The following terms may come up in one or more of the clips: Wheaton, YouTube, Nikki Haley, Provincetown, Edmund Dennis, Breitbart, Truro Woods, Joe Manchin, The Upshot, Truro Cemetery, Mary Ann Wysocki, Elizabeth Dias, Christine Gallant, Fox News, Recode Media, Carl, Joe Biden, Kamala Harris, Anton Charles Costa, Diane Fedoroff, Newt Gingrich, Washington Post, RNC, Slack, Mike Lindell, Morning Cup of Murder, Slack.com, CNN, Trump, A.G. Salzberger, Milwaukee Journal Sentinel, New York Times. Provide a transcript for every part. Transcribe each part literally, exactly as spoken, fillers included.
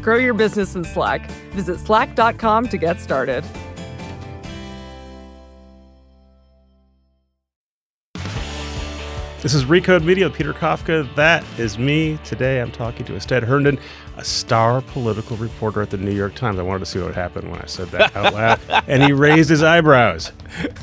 Grow your business in Slack. Visit slack dot com to get started. This is Recode Media with Peter Kafka. That is me. Today I'm talking to Astead Herndon, a star political reporter at the New York Times. I wanted to see what happened when I said that out loud. And he raised his eyebrows.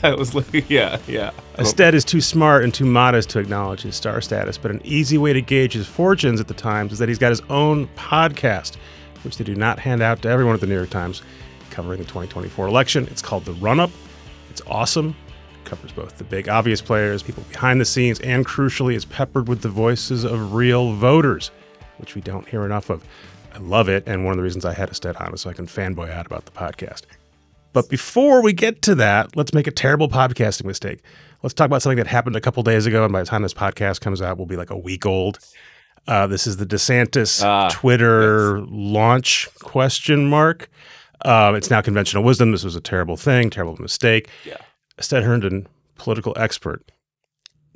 I was like, yeah, yeah. Astead is too smart and too modest to acknowledge his star status, but an easy way to gauge his fortunes at the Times is that he's got his own podcast, which they do not hand out to everyone at the New York Times, covering the twenty twenty-four election. It's called The Run-Up. It's awesome. Covers both the big obvious players, people behind the scenes, and crucially is peppered with the voices of real voters, which we don't hear enough of. I love it, and one of the reasons I had Astead on is so I can fanboy out about the podcast. But before we get to that, let's make a terrible podcasting mistake. Let's talk about something that happened a couple days ago, and by the time this podcast comes out, we'll be like a week old. Uh, this is the DeSantis ah, Twitter yes. launch question mark. Uh, it's now conventional wisdom. This was a terrible thing, terrible mistake. Yeah. Astead Herndon, political expert.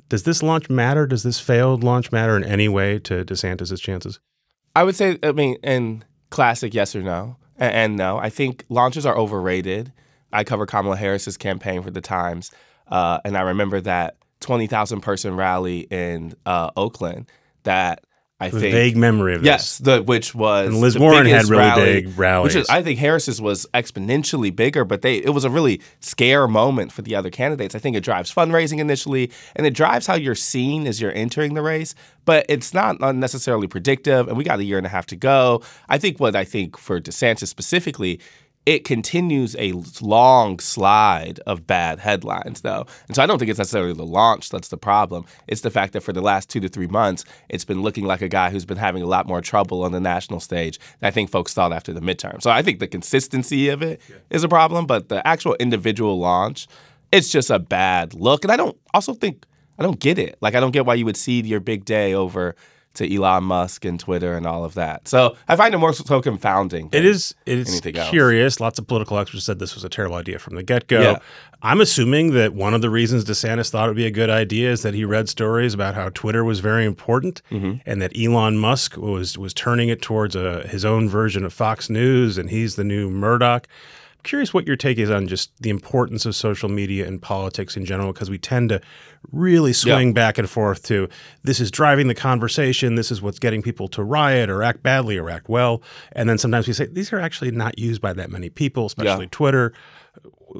Does this launch matter? Does this failed launch matter in any way to DeSantis' chances? I would say, I mean, in classic yes or no, and no. I think launches are overrated. I cover Kamala Harris's campaign for The Times, uh, and I remember that twenty thousand person rally in uh, Oakland that I the think— vague memory of yes, this. Yes, which was— and Liz the Warren had really rally, big rallies. Which is, I think Harris's was exponentially bigger, but they it was a really scare moment for the other candidates. I think it drives fundraising initially, and it drives how you're seen as you're entering the race, but it's not necessarily predictive, and we got a year and a half to go. I think what I think for DeSantis specifically, it continues a long slide of bad headlines, though. And so I don't think it's necessarily the launch that's the problem. It's the fact that for the last two to three months, it's been looking like a guy who's been having a lot more trouble on the national stage than I think folks thought after the midterm. So I think the consistency of it yeah. is a problem, but the actual individual launch, it's just a bad look. And I don't also think, I don't get it. Like, I don't get why you would cede your big day over to Elon Musk and Twitter and all of that. So I find it more so confounding. It is it is curious. Else. Lots of political experts said this was a terrible idea from the get-go. Yeah. I'm assuming that one of the reasons DeSantis thought it would be a good idea is that he read stories about how Twitter was very important mm-hmm. and that Elon Musk was was turning it towards a, his own version of Fox News, and he's the new Murdoch. I'm curious what your take is on just the importance of social media and politics in general, because we tend to really swing yep. back and forth to this is driving the conversation, this is what's getting people to riot or act badly or act well. And then sometimes we say, these are actually not used by that many people, especially yeah. Twitter.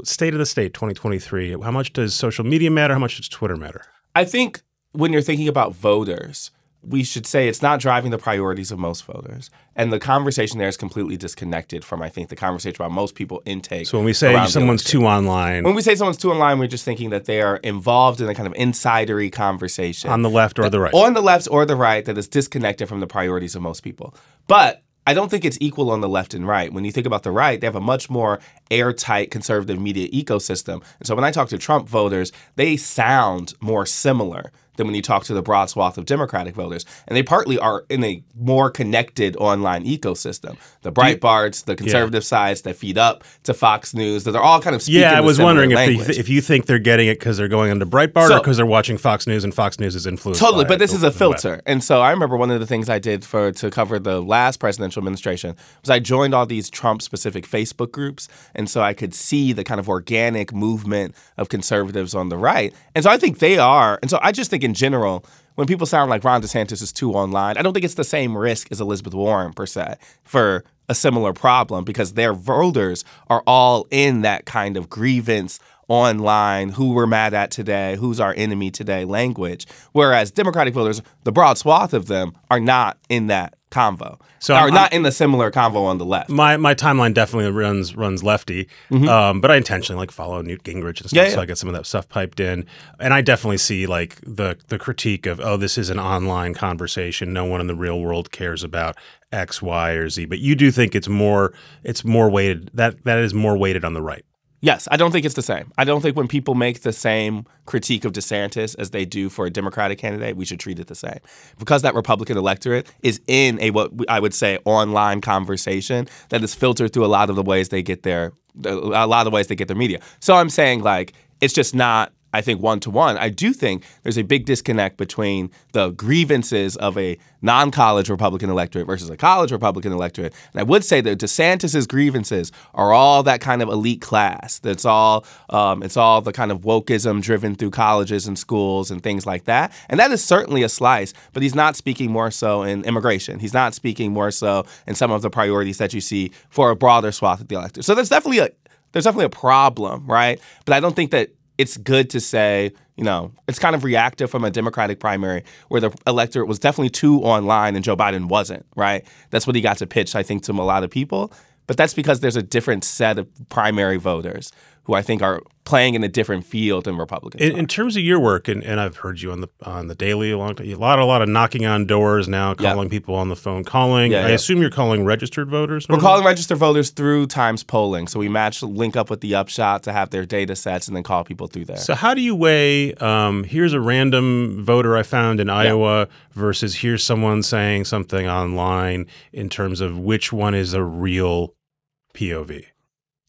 State of the state, twenty twenty-three, how much does social media matter? How much does Twitter matter? I think when you're thinking about voters, we should say it's not driving the priorities of most voters. And the conversation there is completely disconnected from, I think, the conversation about most people intake. So when we say someone's too online. When we say someone's too online, we're just thinking that they are involved in a kind of insidery conversation. On the left or the right. On the left or the right that is disconnected from the priorities of most people. But I don't think it's equal on the left and right. When you think about the right, they have a much more airtight conservative media ecosystem. And so when I talk to Trump voters, they sound more similar than when you talk to the broad swath of Democratic voters. And they partly are in a more connected online ecosystem. The Breitbarts, the conservative yeah. sides that feed up to Fox News, that are all kind of speaking the same language. Yeah, I was wondering if, they, if you think they're getting it because they're going into Breitbart so, or because they're watching Fox News and Fox News is influenced Totally, by but this it, is a filter. Web. And so I remember one of the things I did for to cover the last presidential administration was I joined all these Trump-specific Facebook groups. And so I could see the kind of organic movement of conservatives on the right. And so I think they are. And so I just think in general, when people sound like Ron DeSantis is too online, I don't think it's the same risk as Elizabeth Warren, per se, for a similar problem because their voters are all in that kind of grievance online who we're mad at today, who's our enemy today language, whereas Democratic voters, the broad swath of them, are not in that convo. So or I'm, not in the similar convo on the left. My my timeline definitely runs runs lefty, mm-hmm. um, but I intentionally like follow Newt Gingrich and stuff, yeah, yeah. so I get some of that stuff piped in. And I definitely see like the the critique of, oh, this is an online conversation. No one in the real world cares about X, Y, or Z. But you do think it's more it's more weighted that that is more weighted on the right. Yes, I don't think it's the same. I don't think when people make the same critique of DeSantis as they do for a Democratic candidate, we should treat it the same. Because that Republican electorate is in a, what I would say, online conversation that is filtered through a lot of the ways they get their, a lot of ways they get their media. So I'm saying, like, it's just not, I think, one-to-one. I do think there's a big disconnect between the grievances of a non-college Republican electorate versus a college Republican electorate. And I would say that DeSantis's grievances are all that kind of elite class. That's all, um, it's all the kind of wokeism driven through colleges and schools and things like that. And that is certainly a slice, but he's not speaking more so in immigration. He's not speaking more so in some of the priorities that you see for a broader swath of the electorate. So there's definitely a, there's definitely a problem, right? But I don't think that it's good to say, you know, it's kind of reactive from a Democratic primary where the electorate was definitely too online and Joe Biden wasn't, right? That's what he got to pitch, I think, to a lot of people. But that's because there's a different set of primary voters who I think are playing in a different field than Republicans. In, in terms of your work, and, and I've heard you on the on the Daily a long time, a lot, a lot of knocking on doors now, calling yep. people on the phone, calling. Yeah, I yeah. assume you're calling registered voters. Normally? We're calling registered voters through Times polling, so we match, link up with the Upshot to have their data sets, and then call people through there. So how do you weigh? Um, here's a random voter I found in Iowa yep. versus here's someone saying something online. In terms of which one is a real P O V.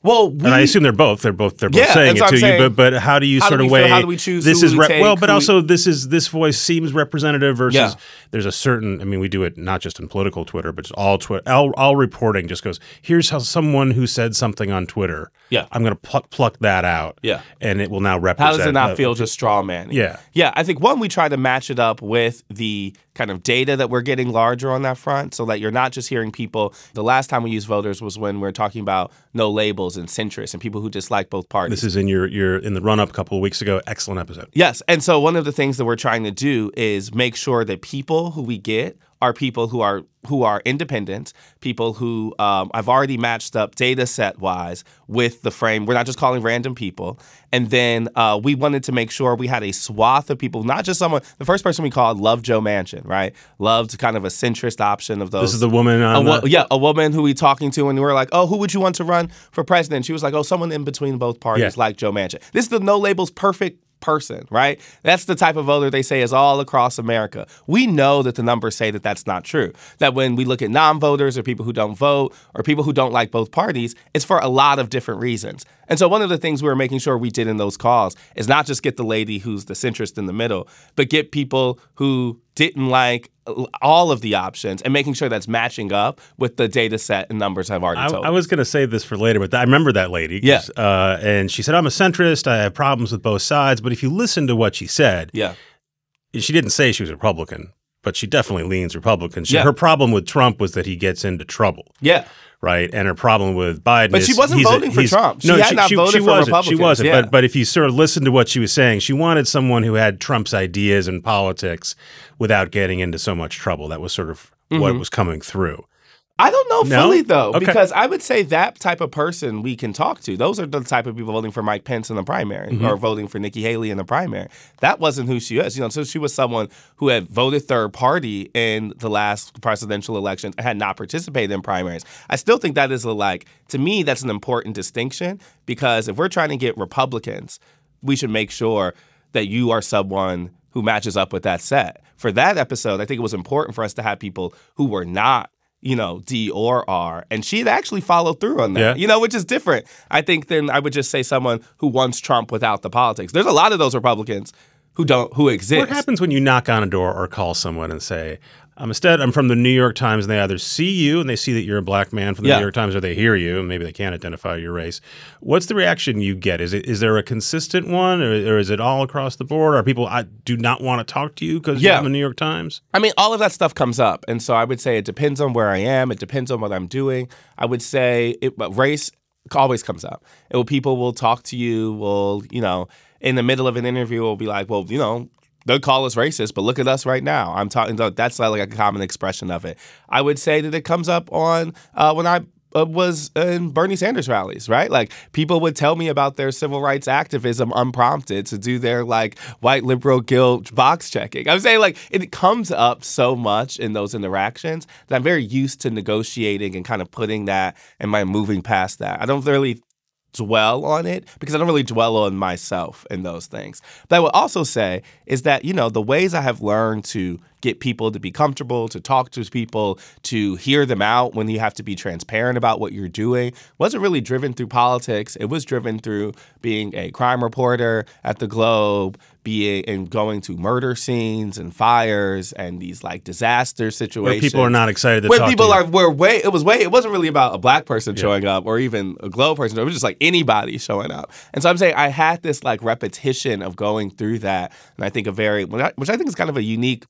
Well, we, and I assume they're both. They're both. They're both yeah, saying it to saying, you. But but how do you how sort do of weigh? Feel, how do we choose? This who is re- take, well, but also we, this is this voice seems representative versus. Yeah. There's a certain. I mean, we do it not just in political Twitter, but it's all Twitter. All, all reporting just goes. Here's how someone who said something on Twitter. Yeah, I'm going to pluck pluck that out. Yeah, and it will now represent. How does it not uh, feel just straw man? Yeah, yeah. I think one, we try to match it up with the kind of data that we're getting larger on that front, so that you're not just hearing people. The last time we used voters was when we were talking about no labels and centrists and people who dislike both parties. This is in your your in the run-up a couple of weeks ago. Excellent episode. Yes, and so one of the things that we're trying to do is make sure that people who we get are people who are who are independent, people who um, I've already matched up data set wise with the frame. We're not just calling random people. And then uh, we wanted to make sure we had a swath of people, not just someone. The first person we called loved Joe Manchin, right? Loved kind of a centrist option of those. This is the woman. On a wo- the- yeah, a woman who we talking to, and we were like, oh, who would you want to run for president? She was like, oh, someone in between both parties, yeah. like Joe Manchin. This is the no labels perfect person, right? That's the type of voter they say is all across America. We know that the numbers say that that's not true. That when we look at non-voters or people who don't vote or people who don't like both parties, it's for a lot of different reasons. And so one of the things we were making sure we did in those calls is not just get the lady who's the centrist in the middle, but get people who didn't like all of the options and making sure that's matching up with the data set and numbers I've already I, told. I was going to save this for later, but I remember that lady. Yeah. Uh, and she said, I'm a centrist. I have problems with both sides. But if you listen to what she said, yeah. she didn't say she was Republican, but she definitely leans Republican. She, yeah. Her problem with Trump was that he gets into trouble. Yeah. Right, and her problem with Biden. But she wasn't is voting a, for Trump. She no, had she, not she, voted she for wasn't, Republicans. She wasn't. Yeah. But but if you sort of listened to what she was saying, she wanted someone who had Trump's ideas and politics, without getting into so much trouble. That was sort of mm-hmm. what was coming through. I don't know no? fully though, okay. because I would say that type of person we can talk to. Those are the type of people voting for Mike Pence in the primary mm-hmm. or voting for Nikki Haley in the primary. That wasn't who she was. You know, so she was someone who had voted third party in the last presidential election and had not participated in primaries. I still think that is a, like to me that's an important distinction, because if we're trying to get Republicans, we should make sure that you are someone who matches up with that set. For that episode, I think it was important for us to have people who were not, you know, D or R. And she had actually followed through on that, yeah. you know, which is different, I think, than I would just say someone who wants Trump without the politics. There's a lot of those Republicans who don't, who exist. What happens when you knock on a door or call someone and say, I'm Astead, I'm from the New York Times, and they either see you and they see that you're a black man from the yeah. New York Times, or they hear you and maybe they can't identify your race. What's the reaction you get? Is it is there a consistent one, or, or is it all across the board? Are people, I do not want to talk to you because yeah. you're from the New York Times? I mean, all of that stuff comes up. And so I would say it depends on where I am. It depends on what I'm doing. I would say it, race always comes up. It will, people will talk to you, will, you know, in the middle of an interview will be like, well, you know, they'll call us racist, but look at us right now. I'm talking, that's like a common expression of it. I would say that it comes up on uh, when I was in Bernie Sanders rallies, right? Like, people would tell me about their civil rights activism unprompted to do their, like, white liberal guilt box checking. I'm saying, like, it comes up so much in those interactions that I'm very used to negotiating and kind of putting that and my moving past that. I don't really dwell on it because I don't really dwell on myself in those things. But I would also say is that, you know, the ways I have learned to get people to be comfortable, to talk to people, to hear them out when you have to be transparent about what you're doing, wasn't really driven through politics. It was driven through being a crime reporter at the Globe, being and going to murder scenes and fires and these like disaster situations. Where people are not excited to when talk to you. Where people are, were way, it was way, it wasn't really about a black person yeah. showing up or even a Globe person. It was just like anybody showing up. And so I'm saying I had this like repetition of going through that. And I think a very, which I think is kind of a unique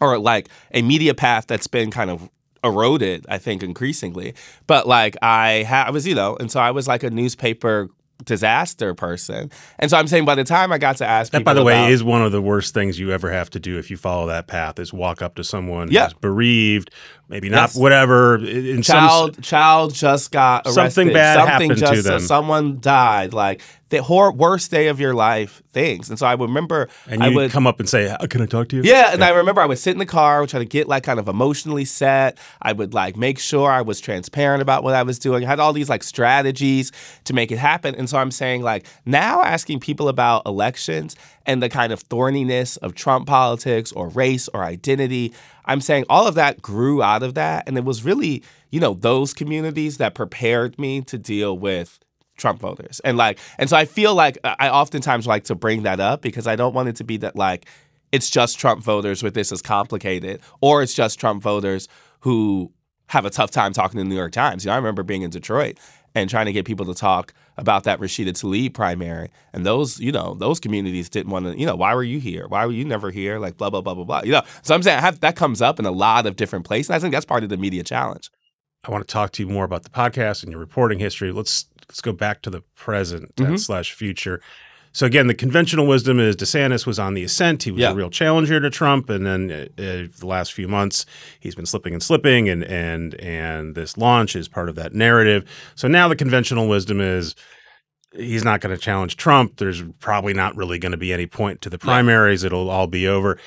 or like a media path that's been kind of eroded, I think, increasingly. But like I, ha- I was, you know, and so I was like a newspaper disaster person. And so I'm saying by the time I got to ask that, people That, by the about, way, is one of the worst things you ever have to do if you follow that path is walk up to someone yeah. who's bereaved, maybe not, yes. whatever. In child, some, child just got arrested. Something bad something happened just, to them. Someone died. Like the hor- worst day of your life things. And so I remember and I would come up and say, can I talk to you? Yeah. And yeah. I remember I would sit in the car, try to get like kind of emotionally set. I would like make sure I was transparent about what I was doing. I had all these like strategies to make it happen. And so I'm saying like now asking people about elections and the kind of thorniness of Trump politics or race or identity, I'm saying all of that grew out of that. And it was really, you know, those communities that prepared me to deal with Trump voters. And like, and so I feel like I oftentimes like to bring that up because I don't want it to be that like, it's just Trump voters where this is complicated, or it's just Trump voters who have a tough time talking to the New York Times. You know, I remember being in Detroit and trying to get people to talk about that Rashida Tlaib primary. And those, you know, those communities didn't want to, you know, why were you here? Why were you never here? Like blah, blah, blah, blah, blah. You know, so I'm saying I have, that comes up in a lot of different places. And I think that's part of the media challenge. I want to talk to you more about the podcast and your reporting history. Let's let's go back to the present mm-hmm. and slash future. So again, the conventional wisdom is DeSantis was on the ascent. He was yeah. a real challenger to Trump. And then uh, uh, the last few months, he's been slipping and slipping. And, and, and this launch is part of that narrative. So now the conventional wisdom is he's not going to challenge Trump. There's probably not really going to be any point to the primaries. Yeah. It'll all be over.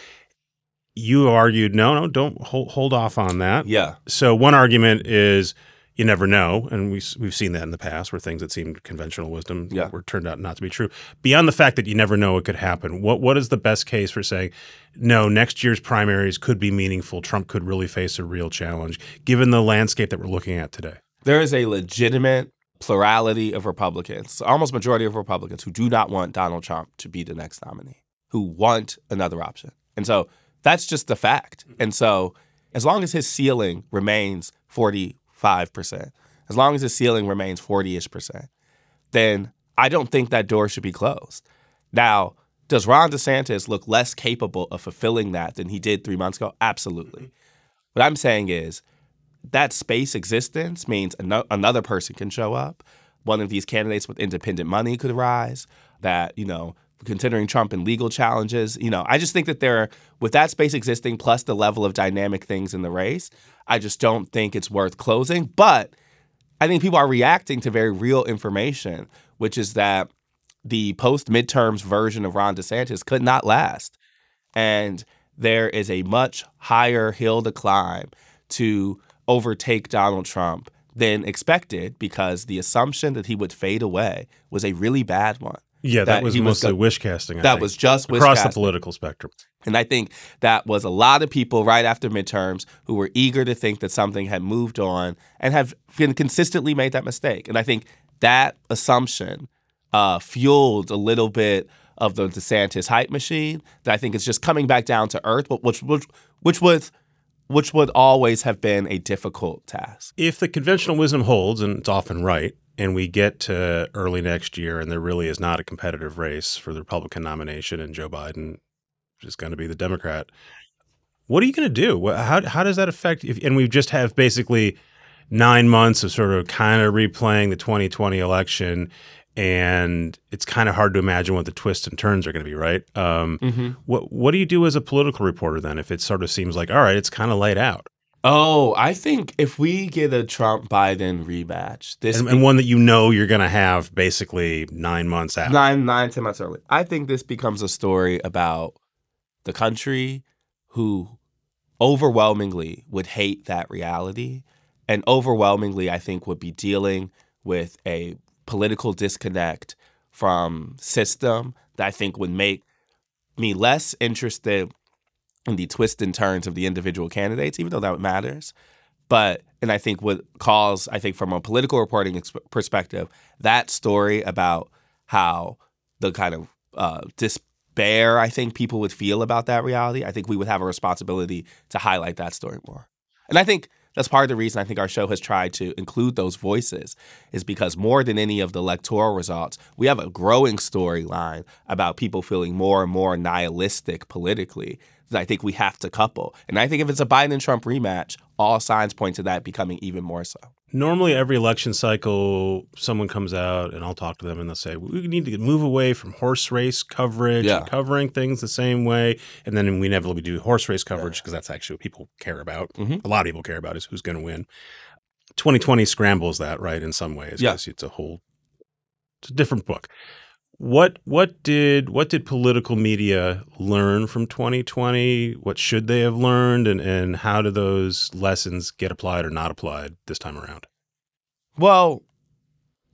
You argued, no, no, don't hold, hold off on that. Yeah. So one argument is you never know, and we, we've seen that in the past where things that seemed conventional wisdom yeah. were turned out not to be true. Beyond the fact that you never know it could happen, what what is the best case for saying, no, next year's primaries could be meaningful, Trump could really face a real challenge, given the landscape that we're looking at today? There is a legitimate plurality of Republicans, almost majority of Republicans, who do not want Donald Trump to be the next nominee, who want another option. And so that's just the fact. And so as long as his ceiling remains forty-five percent, as long as his ceiling remains forty-ish percent, then I don't think that door should be closed. Now, does Ron DeSantis look less capable of fulfilling that than he did three months ago? Absolutely. What I'm saying is that space existence means an- another person can show up. One of these candidates with independent money could rise, that, you know, considering Trump and legal challenges, you know, I just think that there are, with that space existing plus the level of dynamic things in the race, I just don't think it's worth closing. But I think people are reacting to very real information, which is that the post-midterms version of Ron DeSantis could not last. And there is a much higher hill to climb to overtake Donald Trump than expected because the assumption that he would fade away was a really bad one. Yeah, that, that was mostly was, wish casting. I that think. was just wish across casting. the political spectrum. And I think that was a lot of people right after midterms who were eager to think that something had moved on and have consistently made that mistake. And I think that assumption uh, fueled a little bit of the DeSantis hype machine that I think is just coming back down to earth, but which which which was. which would always have been a difficult task. If the conventional wisdom holds, and it's often right, and we get to early next year and there really is not a competitive race for the Republican nomination and Joe Biden is going to be the Democrat, what are you going to do? How how does that affect? If, and we just have basically nine months of sort of kind of replaying the twenty twenty election, and it's kind of hard to imagine what the twists and turns are going to be, right? Um, mm-hmm. What What do you do as a political reporter then if it sort of seems like, all right, it's kind of laid out? Oh, I think if we get a Trump-Biden rematch, this and, be- and one that you know you're going to have basically nine months out, nine nine ten months early, I think this becomes a story about the country who overwhelmingly would hate that reality, and overwhelmingly I think would be dealing with a political disconnect from system that I think would make me less interested in the twists and turns of the individual candidates, even though that matters. But, and I think would cause, I think from a political reporting ex- perspective, that story about how the kind of uh, despair I think people would feel about that reality, I think we would have a responsibility to highlight that story more. And I think that's part of the reason I think our show has tried to include those voices, is because more than any of the electoral results, we have a growing storyline about people feeling more and more nihilistic politically that I think we have to couple. And I think if it's a Biden-Trump rematch, all signs point to that becoming even more so. Normally every election cycle, someone comes out and I'll talk to them and they'll say, we need to move away from horse race coverage, yeah. and covering things the same way. And then we inevitably do horse race coverage because yeah. that's actually what people care about. Mm-hmm. A lot of people care about is who's going to win. twenty twenty scrambles that, right, in some ways. Yeah. It's a whole it's a different book. What what did what did political media learn from twenty twenty? What should they have learned, and, and how do those lessons get applied or not applied this time around? Well,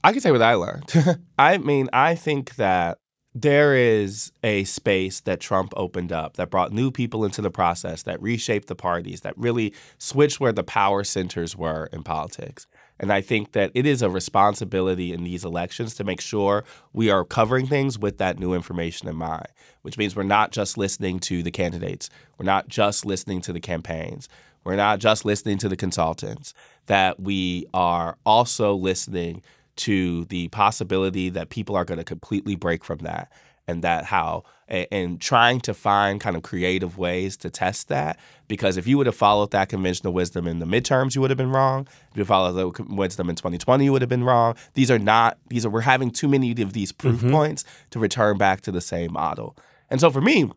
I can say what I learned. I mean, I think that there is a space that Trump opened up that brought new people into the process, that reshaped the parties, that really switched where the power centers were in politics. And I think that it is a responsibility in these elections to make sure we are covering things with that new information in mind, which means we're not just listening to the candidates. We're not just listening to the campaigns. We're not just listening to the consultants, that we are also listening to the possibility that people are going to completely break from that, and that how and trying to find kind of creative ways to test that. Because if you would have followed that conventional wisdom in the midterms, you would have been wrong. If you followed the wisdom in twenty twenty, you would have been wrong. These are not, these are, we're having too many of these proof mm-hmm. points to return back to the same model. And so for me,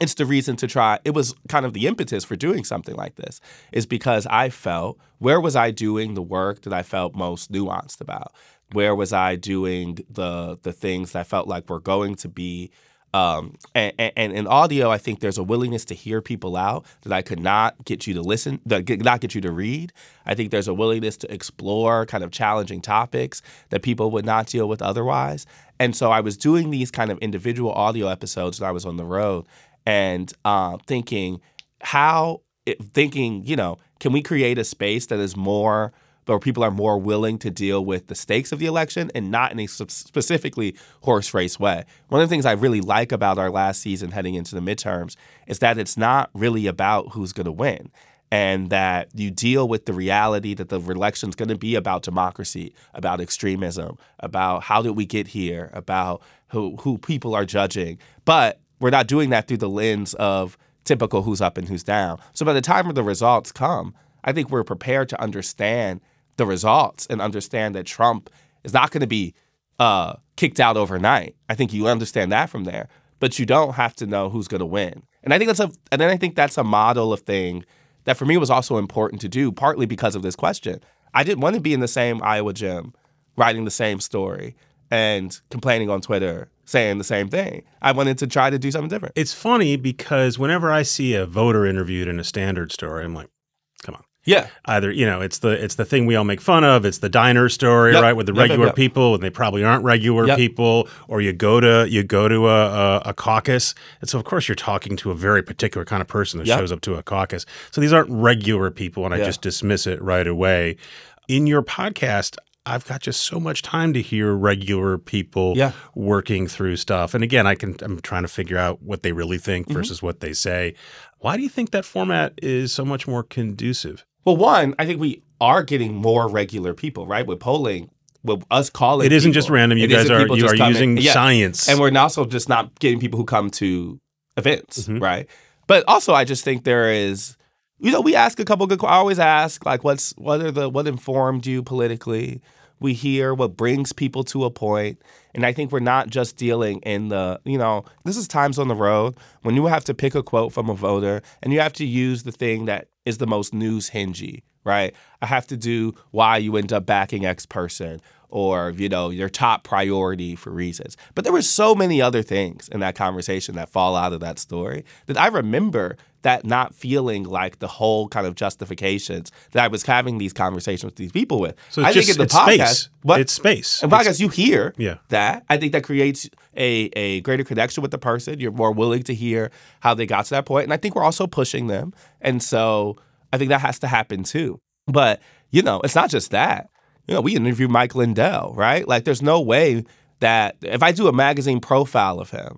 it's the reason to try, it was kind of the impetus for doing something like this, is because I felt, where was I doing the work that I felt most nuanced about? Where was I doing the the things that I felt like were going to be, um, and, and in audio, I think there's a willingness to hear people out that I could not get you to listen, that could not get you to read. I think there's a willingness to explore kind of challenging topics that people would not deal with otherwise. And so I was doing these kind of individual audio episodes when I was on the road, and uh, thinking how, thinking, you know, can we create a space that is more, where people are more willing to deal with the stakes of the election and not in a specifically horse race way. One of the things I really like about our last season heading into the midterms is that it's not really about who's going to win, and that you deal with the reality that the election's going to be about democracy, about extremism, about how did we get here, about who, who people are judging. But we're not doing that through the lens of typical who's up and who's down. So by the time the results come, I think we're prepared to understand the results and understand that Trump is not going to be uh, kicked out overnight. I think you understand that from there, but you don't have to know who's going to win. And I think that's a, and then I think that's a model of thing that for me was also important to do, partly because of this question. I didn't want to be in the same Iowa gym, writing the same story and complaining on Twitter, saying the same thing. I wanted to try to do something different. It's funny because whenever I see a voter interviewed in a standard story, I'm like, come on. Yeah. Either, you know, it's the it's the thing we all make fun of. It's the diner story, yep. right, with the yep, regular yep. people, and they probably aren't regular yep. people. Or you go to you go to a, a, a caucus, and so of course you're talking to a very particular kind of person that yep. shows up to a caucus. So these aren't regular people, and yeah. I just dismiss it right away. In your podcast, I've got just so much time to hear regular people yeah. working through stuff. And again, I can, I'm trying to figure out what they really think mm-hmm. versus what they say. Why do you think that format is so much more conducive? Well, one, I think we are getting more regular people, right? With polling, with us calling It isn't people, just random. You guys are you are using yeah. science. And we're also just not getting people who come to events, mm-hmm. right? But also I just think there is you know, we ask a couple good questions. I always ask, like, what's what are the what informed you politically? We hear what brings people to a point. And I think we're not just dealing in the, you know, this is times on the road when you have to pick a quote from a voter and you have to use the thing that is the most news hingy, right? I have to do why you end up backing X person or, you know, your top priority for reasons. But there were so many other things in that conversation that fall out of that story that I remember that not feeling like the whole kind of justifications that I was having these conversations with these people with. So it's I think just, in the it's podcast, space. What, it's space. In podcasts, you hear yeah. that. I think that creates a, a greater connection with the person. You're more willing to hear how they got to that point. And I think we're also pushing them. And so I think that has to happen too. But, you know, it's not just that. You know, we interviewed Mike Lindell, right? Like, there's no way that if I do a magazine profile of him,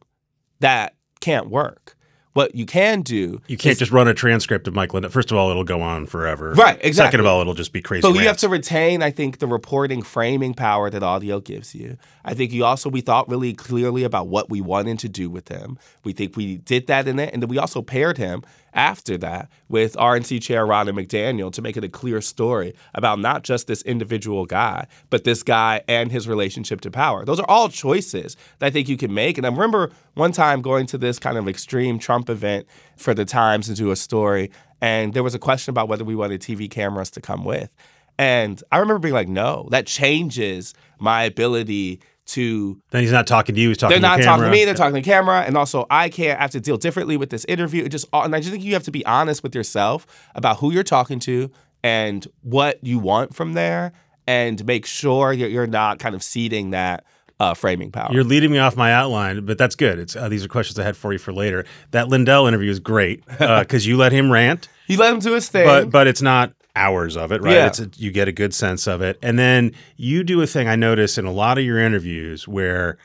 that can't work. What you can do You can't is, just run a transcript of Mike Lindell. First of all, it'll go on forever. Right, exactly. Second of all, it'll just be crazy. But rants. We have to retain, I think, the reporting framing power that audio gives you. I think you also, we thought really clearly about what we wanted to do with him. We think we did that in it. And then we also paired him after that with R N C Chair Ron McDaniel to make it a clear story about not just this individual guy, but this guy and his relationship to power. Those are all choices that I think you can make. And I remember one time going to this kind of extreme Trump event for the Times to do a story, and there was a question about whether we wanted T V cameras to come with. And I remember being like, no, that changes my ability to... Then he's not talking to you, he's talking to the camera. They're not talking to me, they're talking to the camera. And also, I can't, I have to deal differently with this interview. It just, and I just think you have to be honest with yourself about who you're talking to and what you want from there, and make sure you're not kind of ceding that Uh, framing power. You're leading me off my outline, but that's good. It's uh, these are questions I had for you for later. That Lindell interview is great because uh, you let him rant. You let him do his thing. But, but it's not hours of it, right? Yeah. It's a, you get a good sense of it. And then you do a thing I notice in a lot of your interviews where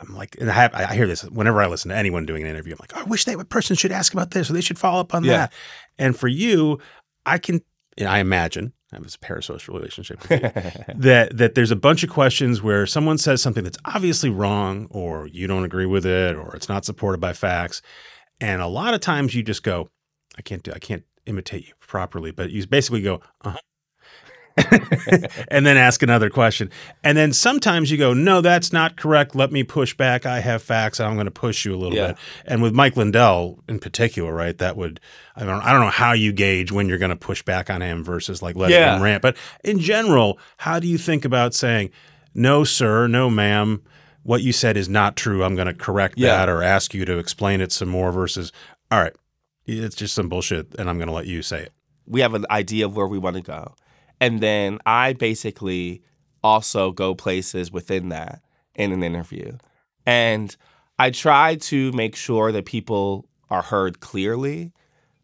I'm like, and I, have, I hear this whenever I listen to anyone doing an interview, I'm like, oh, I wish that person should ask about this or they should follow up on yeah. that. And for you, I can, and I imagine, I have this parasocial relationship with you, that, that there's a bunch of questions where someone says something that's obviously wrong or you don't agree with it or it's not supported by facts. And a lot of times you just go, I can't do, I can't imitate you properly, but you basically go, uh-huh. and then ask another question. And then sometimes you go, no, that's not correct. Let me push back. I have facts. I'm going to push you a little yeah. bit. And with Mike Lindell in particular, right, that would – I don't I don't know how you gauge when you're going to push back on him versus like letting yeah. him rant. But in general, how do you think about saying, no, sir, no, ma'am, what you said is not true. I'm going to correct yeah. that or ask you to explain it some more versus, all right, it's just some bullshit and I'm going to let you say it. We have an idea of where we want to go. And then I basically also go places within that in an interview. And I try to make sure that people are heard clearly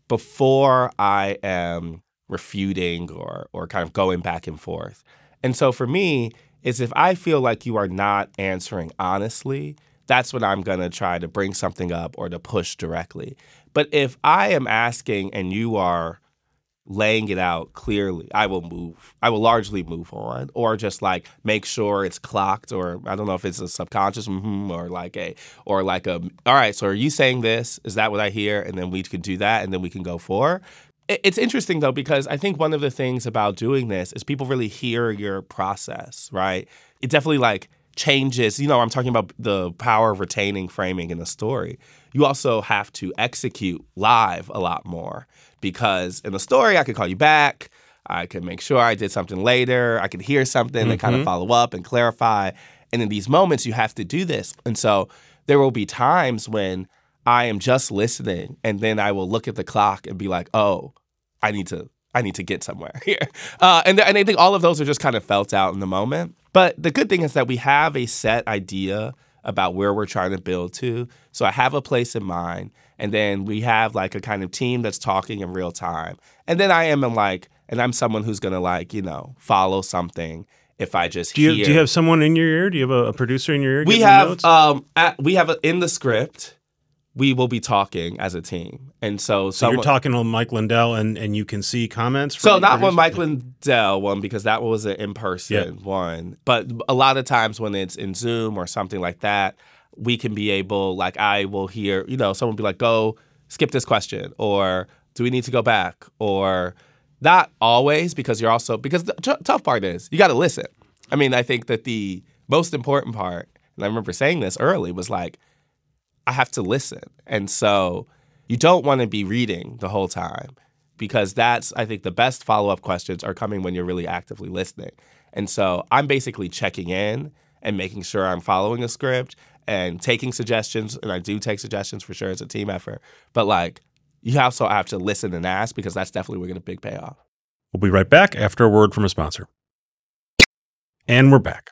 before I am refuting or or kind of going back and forth. And so for me, is if I feel like you are not answering honestly, that's when I'm going to try to bring something up or to push directly. But if I am asking and you are laying it out clearly, I will move. I will largely move on, or just like make sure it's clocked, or I don't know if it's a subconscious mm-hmm, or like a or like a. All right, so are you saying this? Is that what I hear? And then we can do that, and then we can go forward. It's interesting though, because I think one of the things about doing this is people really hear your process, right? It definitely like changes. You know, I'm talking about the power of retaining framing in a story. You also have to execute live a lot more. Because in the story, I could call you back. I could make sure I did something later. I could hear something mm-hmm. and kind of follow up and clarify. And in these moments, you have to do this. And so there will be times when I am just listening, and then I will look at the clock and be like, "Oh, I need to, I need to get somewhere here." Uh, and th- and I think all of those are just kind of felt out in the moment. But the good thing is that we have a set idea about where we're trying to build to. So I have a place in mind. And then we have like a kind of team that's talking in real time. And then I am in like, and I'm someone who's going to like, you know, follow something if I just do you, hear. Do you have someone in your ear? Do you have a, a producer in your ear? We have, um, at, we have a, in the script, we will be talking as a team. And so, so someone, you're talking with Mike Lindell and, and you can see comments? From so not when Mike Lindell one, because that was an in-person yeah. one. But a lot of times when it's in Zoom or something like that, we can be able, like I will hear, you know, someone be like, go skip this question or Do we need to go back? Or not always, because you're also, because the t- tough part is you got to listen. I mean, I think that the most important part, and I remember saying this early, was like, I have to listen. And so you don't want to be reading the whole time, because that's, I think, the best follow-up questions are coming when you're really actively listening. And so I'm basically checking in and making sure I'm following a script and taking suggestions. And I do take suggestions for sure. It's a team effort. But like, you also have to listen and ask, because that's definitely where we're going to big payoff. We'll be right back after a word from a sponsor. And we're back.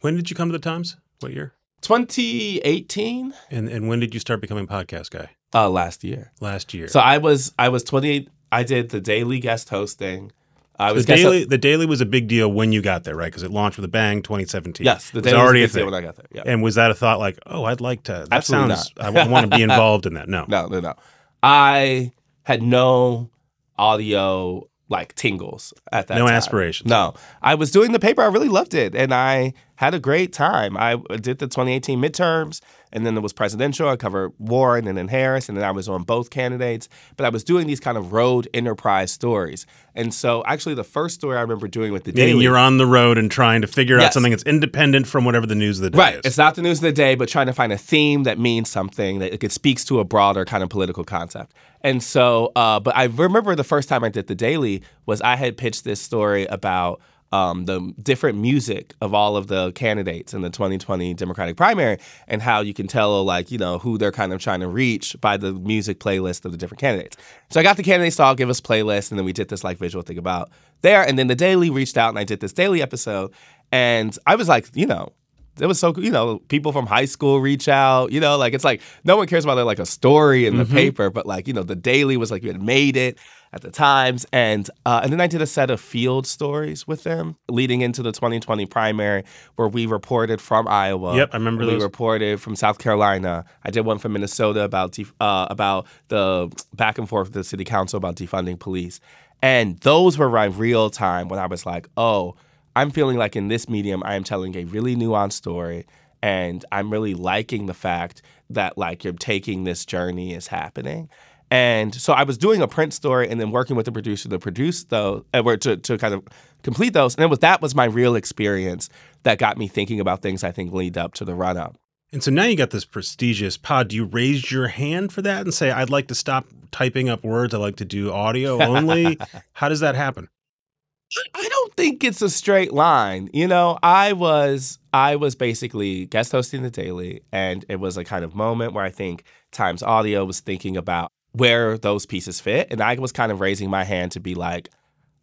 When did you come to the Times? What year? twenty eighteen. And and when did you start becoming podcast guy? Uh, last year. Last year. So I was I was twenty-eight. I did the Daily guest hosting. I was the Daily. Ho- the Daily was a big deal when you got there, right? Because it launched with a bang, twenty seventeen. Yes, the Daily was already was a big a deal when I got there. Yeah. And was that a thought like, oh, I'd like to? That Absolutely sounds. Not. I want to be involved in that. No. No. No. No. I had no audio like tingles at that no time. No aspirations. No. I was doing the paper. I really loved it. And I had a great time. I did the twenty eighteen midterms, and then it was presidential. I covered Warren and then Harris, and then I was on both candidates. But I was doing these kind of road enterprise stories. And so actually the first story I remember doing with the Daily. Meaning you're on the road and trying to figure yes. out something that's independent from whatever the news of the day right. is. Right. It's not the news of the day, but trying to find a theme that means something, that it speaks to a broader kind of political concept. And so, uh, but I remember the first time I did the Daily was I had pitched this story about um, the different music of all of the candidates in the twenty twenty Democratic primary and how you can tell, like, you know, who they're kind of trying to reach by the music playlist of the different candidates. So I got the candidates to all give us playlists, and then we did this, like, visual thing about there. And then the Daily reached out, and I did this Daily episode. And I was like, you know, it was so, you know, people from high school reach out, you know, like, it's like, no one cares about their, like, a story in the mm-hmm. paper, but like, you know, the Daily was like, you had made it at the Times. And, uh, and then I did a set of field stories with them leading into the twenty twenty primary, where we reported from Iowa. Yep, I remember those. We reported from South Carolina. I did one from Minnesota about, def- uh, about the back and forth with the city council about defunding police. And those were my real time when I was like, oh, I'm feeling like in this medium, I am telling a really nuanced story, and I'm really liking the fact that, like, you're taking this journey is happening. And so I was doing a print story and then working with the producer to produce those, or to, to kind of complete those. And it was, that was my real experience that got me thinking about things I think lead up to the run-up. And so now you got this prestigious pod. Do you raise your hand for that and say, I'd like to stop typing up words. I like to do audio only. How does that happen? I don't think it's a straight line. You know, I was I was basically guest hosting the Daily, and it was a kind of moment where I think Times Audio was thinking about where those pieces fit. And I was kind of raising my hand to be like,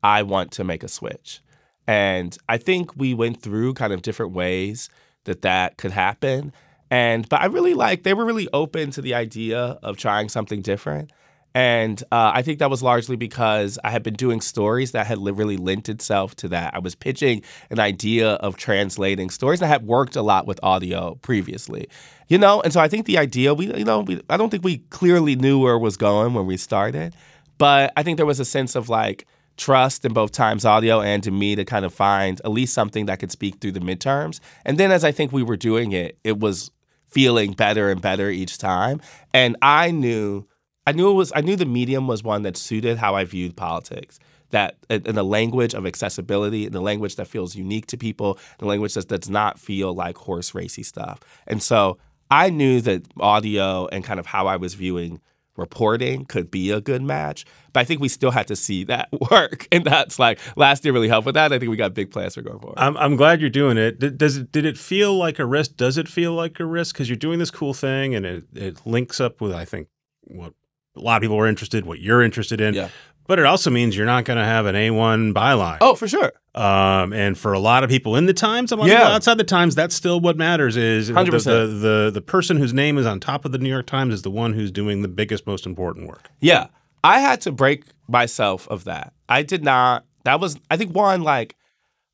I want to make a switch. And I think we went through kind of different ways that that could happen. And but I really like, they were really open to the idea of trying something different. And uh, I think that was largely because I had been doing stories that had li- really lent itself to that. I was pitching an idea of translating stories. I had worked a lot with audio previously, you know. And so I think the idea, we, you know, we, I don't think we clearly knew where it was going when we started, but I think there was a sense of like trust in both Times Audio and to me to kind of find at least something that could speak through the midterms. And then as I think we were doing it, it was feeling better and better each time. And I knew. I knew it was. I knew the medium was one that suited how I viewed politics, that in a language of accessibility, in a language that feels unique to people, in a language that does not feel like horse racy stuff. And so I knew that audio and kind of how I was viewing reporting could be a good match. But I think we still had to see that work. And that's like, last year really helped with that. I think we got big plans for going forward. I'm, I'm glad you're doing it. Does it, did it feel like a risk? Does it feel like a risk? Because you're doing this cool thing and it, it links up with, I think, what a lot of people are interested, what you're interested in. Yeah. But it also means you're not going to have an A one byline. Oh, for sure. Um, and for a lot of people in the Times, a lot yeah. of people outside the Times, that's still what matters is one hundred percent. The, the, the, the person whose name is on top of the New York Times is the one who's doing the biggest, most important work. Yeah. I had to break myself of that. I did not. That was, I think, one, like,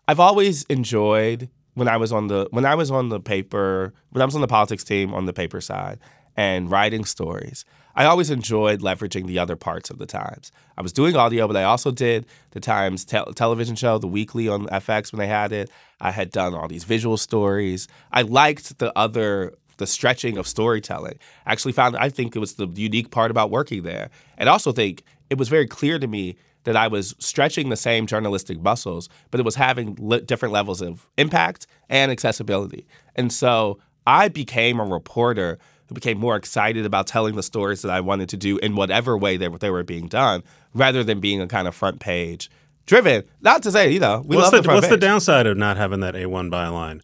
I've always enjoyed when I was on the, when I was on the paper, when I was on the politics team on the paper side and writing stories. I always enjoyed leveraging the other parts of the Times. I was doing audio, but I also did the Times te- television show, The Weekly on F X when they had it. I had done all these visual stories. I liked the other, the stretching of storytelling. I actually found, I think it was the unique part about working there. And I also think it was very clear to me that I was stretching the same journalistic muscles, but it was having li- different levels of impact and accessibility. And so I became a reporter who became more excited about telling the stories that I wanted to do in whatever way they were, they were being done, rather than being a kind of front page driven. Not to say, you know, we what's love the, the front what's page. What's the downside of not having that A one byline?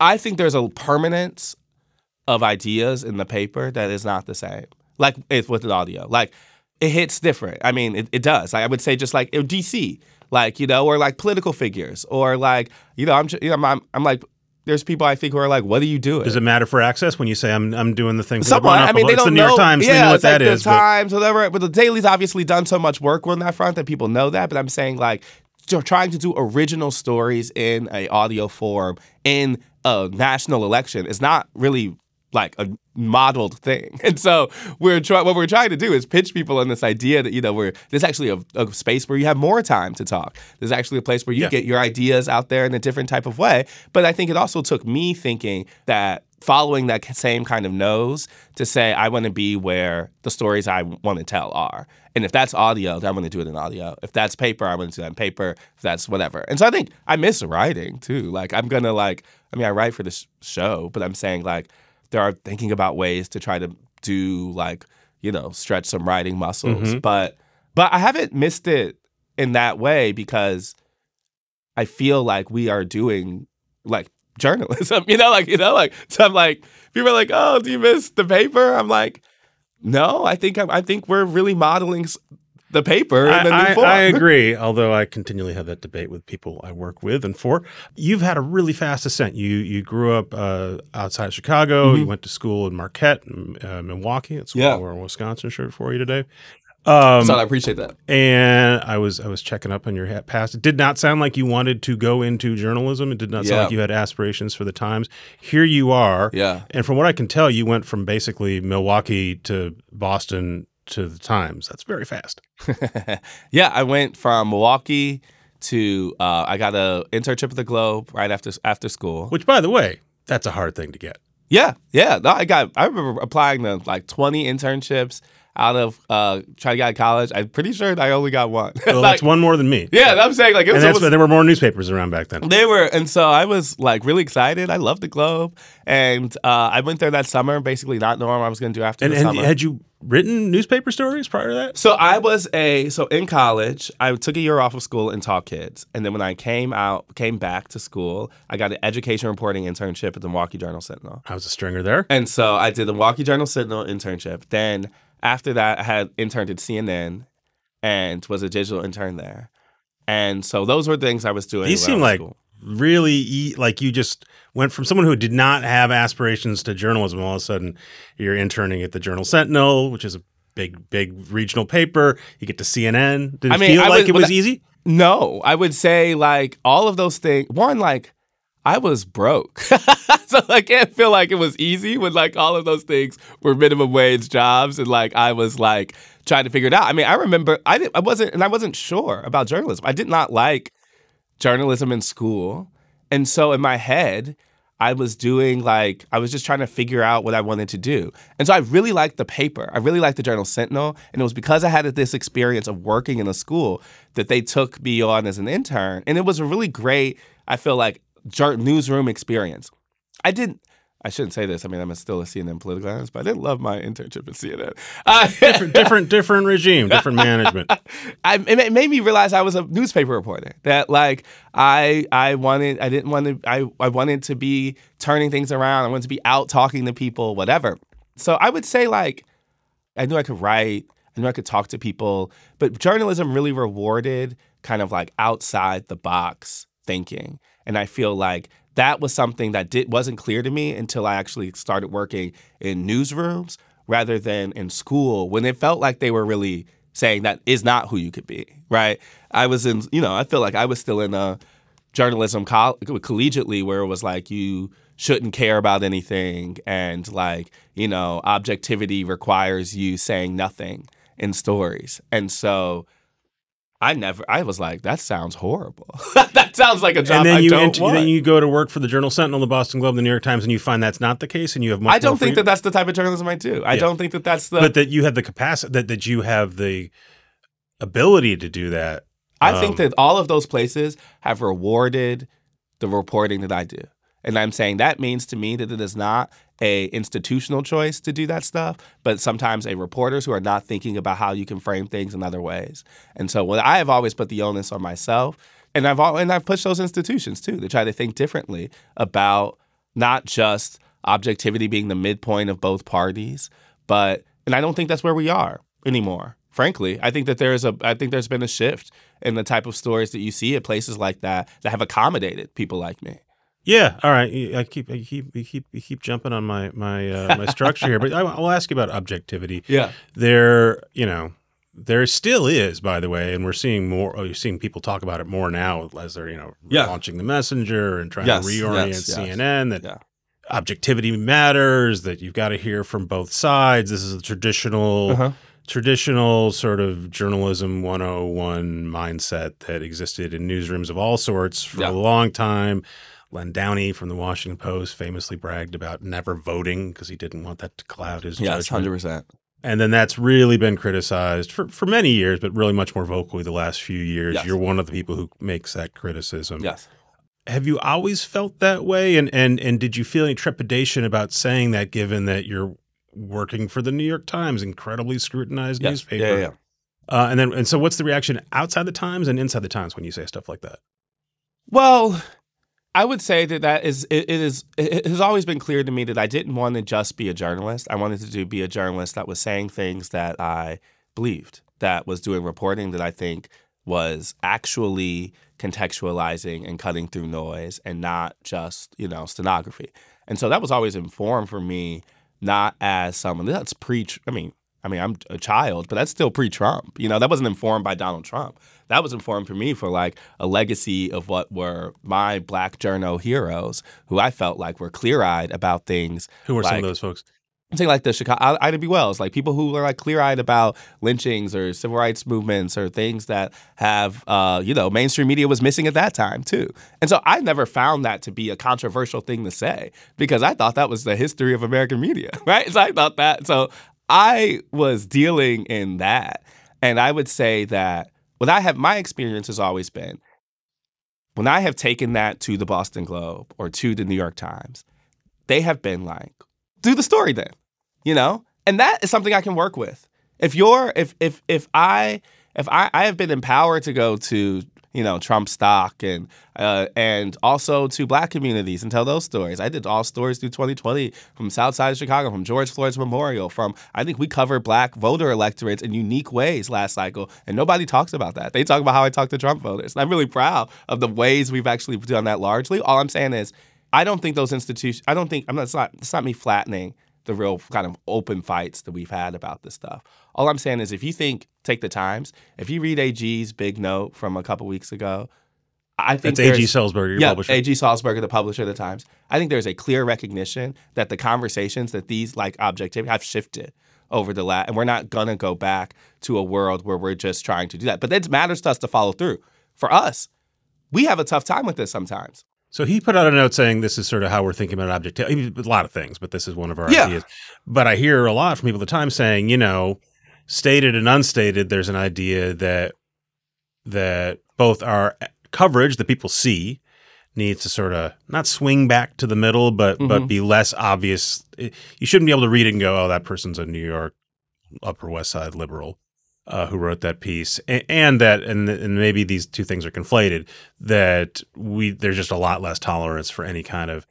I think there's a permanence of ideas in the paper that is not the same. Like it's with an audio. Like it hits different. I mean, it, it does. Like, I would say just like D C, like, you know, or like political figures or like, you know, I'm, you know, I'm, I'm like, there's people I think who are like, what are you doing? Does it matter for access when you say I'm I'm doing the thing for Someone, the run-up? I mean, they don't it's the New York know, Times, yeah, they know what like that is. The Times, but... whatever. But the Daily's obviously done so much work on that front that people know that. But I'm saying like trying to do original stories in an audio form in a national election is not really like a modeled thing. And so we're try- what we're trying to do is pitch people on this idea that, you know, we're there's actually a, a space where you have more time to talk. There's actually a place where you yeah. get your ideas out there in a different type of way. But I think it also took me thinking that following that same kind of nose to say, I want to be where the stories I want to tell are. And if that's audio, then I'm going to do it in audio. If that's paper, I'm going to do that in paper. If that's whatever. And so I think I miss writing too. Like I'm going to like, I mean, I write for this show, but I'm saying like, they are thinking about ways to try to do like, you know, stretch some writing muscles. Mm-hmm. But but I haven't missed it in that way because I feel like we are doing like journalism, you know, like, you know, like, so I'm like, people are like, oh, do you miss the paper? I'm like, no, I think, I'm, I think we're really modeling the paper. I, in the new I, form. I agree. Although I continually have that debate with people I work with and for. You've had a really fast ascent. You you grew up uh, outside of Chicago. Mm-hmm. You went to school in Marquette, uh, Milwaukee. That's why yeah. we're in Wisconsin shirt for you today. Um, so I appreciate that. And I was I was checking up on your past. It did not sound like you wanted to go into journalism. It did not sound yeah. like you had aspirations for the Times. Here you are. Yeah. And from what I can tell, you went from basically Milwaukee to Boston to the Times. That's very fast. Yeah, I went from Milwaukee to uh, I got an internship at the Globe right after after school. Which, by the way, that's a hard thing to get. Yeah, yeah. No, I got. I remember applying to like twenty internships out of uh, trying to get out of college. I'm pretty sure I only got one. Well, like, that's one more than me. Yeah, I'm saying like it was. And that's, almost, there were more newspapers around back then. They were, and so I was like really excited. I loved the Globe, and uh, I went there that summer, basically not knowing what I was going to do after and, the and summer. And had you written newspaper stories prior to that? So I was a so in college, I took a year off of school and taught kids. And then when I came out, came back to school, I got an education reporting internship at the Milwaukee Journal Sentinel. I was a stringer there. And so I did the Milwaukee Journal Sentinel internship. Then after that, I had interned at C N N and was a digital intern there. And so those were things I was doing. These seem like school. Really, like you just went from someone who did not have aspirations to journalism. All of a sudden, you're interning at the Journal Sentinel, which is a big, big regional paper. You get to C N N. Did it I mean, feel I like would, it was I, easy? No. I would say like all of those things. One, like I was broke. So I can't feel like it was easy when like all of those things were minimum wage jobs. And like I was like trying to figure it out. I mean, I remember I didn't, I wasn't and I wasn't sure about journalism. I did not like journalism in school. And so in my head, I was doing like, I was just trying to figure out what I wanted to do. And so I really liked the paper. I really liked the Journal Sentinel. And it was because I had this experience of working in a school that they took me on as an intern. And it was a really great, I feel like, newsroom experience. I didn't, I shouldn't say this. I mean, I'm still a C N N political analyst, but I didn't love my internship at C N N. Uh, different, different, different regime, different management. I, it made me realize I was a newspaper reporter. That like I, I wanted, I didn't want to, I, I wanted to be turning things around. I wanted to be out talking to people, whatever. So I would say like, I knew I could write. I knew I could talk to people, but journalism really rewarded kind of like outside the box thinking, and I feel like that was something that did, wasn't clear to me until I actually started working in newsrooms rather than in school when it felt like they were really saying that is not who you could be, right? I was in, you know, I feel like I was still in a journalism coll- collegiately where it was like you shouldn't care about anything and like, you know, objectivity requires you saying nothing in stories. And so I never, I was like, that sounds horrible. That sounds like a job I don't ent- want. And then you go to work for the Journal Sentinel, the Boston Globe, the New York Times, and you find that's not the case and you have much I don't think that that's the type of journalism I do. I yeah. don't think that that's the... But that you have the capacity, that, that you have the ability to do that. I um, think that all of those places have rewarded the reporting that I do. And I'm saying that means to me that it is not a institutional choice to do that stuff, but sometimes a reporters who are not thinking about how you can frame things in other ways. And so what I have always put the onus on myself, and I've all, and I've pushed those institutions too to try to think differently about not just objectivity being the midpoint of both parties, but and I don't think that's where we are anymore. Frankly, I think that there is a I think there's been a shift in the type of stories that you see at places like that that have accommodated people like me. Yeah, all right. I keep, I keep, I keep, I keep jumping on my my uh, my structure here, but I, I'll ask you about objectivity. Yeah, there, you know, there still is, by the way, and we're seeing more. You're seeing people talk about it more now as they're, you know, yeah. launching the messenger and trying yes, to reorient yes, C N N. Yes. That yeah. objectivity matters. That you've got to hear from both sides. This is a traditional. Uh-huh. Traditional sort of journalism one oh one mindset that existed in newsrooms of all sorts for yeah. a long time. Len Downey from The Washington Post famously bragged about never voting because he didn't want that to cloud his yes, judgment. Yes, one hundred percent. And then that's really been criticized for, for many years, but really much more vocally the last few years. Yes. You're one of the people who makes that criticism. Yes. Have you always felt that way? And, and, and did you feel any trepidation about saying that given that you're working for the New York Times, incredibly scrutinized yes. newspaper. Yeah, yeah. Uh, and then, and so what's the reaction outside the Times and inside the Times when you say stuff like that? Well, I would say that that is, it, it is, it has always been clear to me that I didn't want to just be a journalist. I wanted to do, be a journalist that was saying things that I believed, that was doing reporting that I think was actually contextualizing and cutting through noise and not just, you know, stenography. And so that was always informed for me. Not as someone that's pre, I mean, I mean, I'm a child, but that's still pre-Trump. You know, that wasn't informed by Donald Trump. That was informed for me for like a legacy of what were my Black journo heroes, who I felt like were clear-eyed about things. Who were like, some of those folks? I'm saying like the Chicago, Ida B. Wells, like people who are like clear-eyed about lynchings or civil rights movements or things that have, uh, you know, mainstream media was missing at that time too. And so I never found that to be a controversial thing to say because I thought that was the history of American media, right? So I thought that. So I was dealing in that. And I would say that what I have, my experience has always been when I have taken that to the Boston Globe or to the New York Times, they have been like, do the story then, you know? And that is something I can work with. If you're, if, if, if I, if I, I have been empowered to go to, you know, Trump stock and, uh, and also to Black communities and tell those stories. I did all stories through twenty twenty from South Side of Chicago, from George Floyd's memorial, from, I think we covered Black voter electorates in unique ways last cycle. And nobody talks about that. They talk about how I talk to Trump voters. And I'm really proud of the ways we've actually done that largely. All I'm saying is, I don't think those institutions, I don't think, I'm not, it's not, it's not me flattening the real kind of open fights that we've had about this stuff. All I'm saying is if you think, take the Times, if you read A G's big note from a couple weeks ago, I think that's A G. Salzberger, your yeah, publisher. A G. Salzberger, the publisher of the Times. I think there's a clear recognition that the conversations that these like objectivity have shifted over the last, and we're not going to go back to a world where we're just trying to do that. But it matters to us to follow through. For us, we have a tough time with this sometimes. So he put out a note saying this is sort of how we're thinking about objectivity. A lot of things, but this is one of our yeah. ideas. But I hear a lot from people at the time saying, you know, stated and unstated, there's an idea that that both our coverage that people see needs to sort of not swing back to the middle, but mm-hmm. but be less obvious. You shouldn't be able to read it and go, oh, that person's a New York Upper West Side liberal. Uh, who wrote that piece, and, and that, and, and maybe these two things are conflated. That we there's just a lot less tolerance for any kind of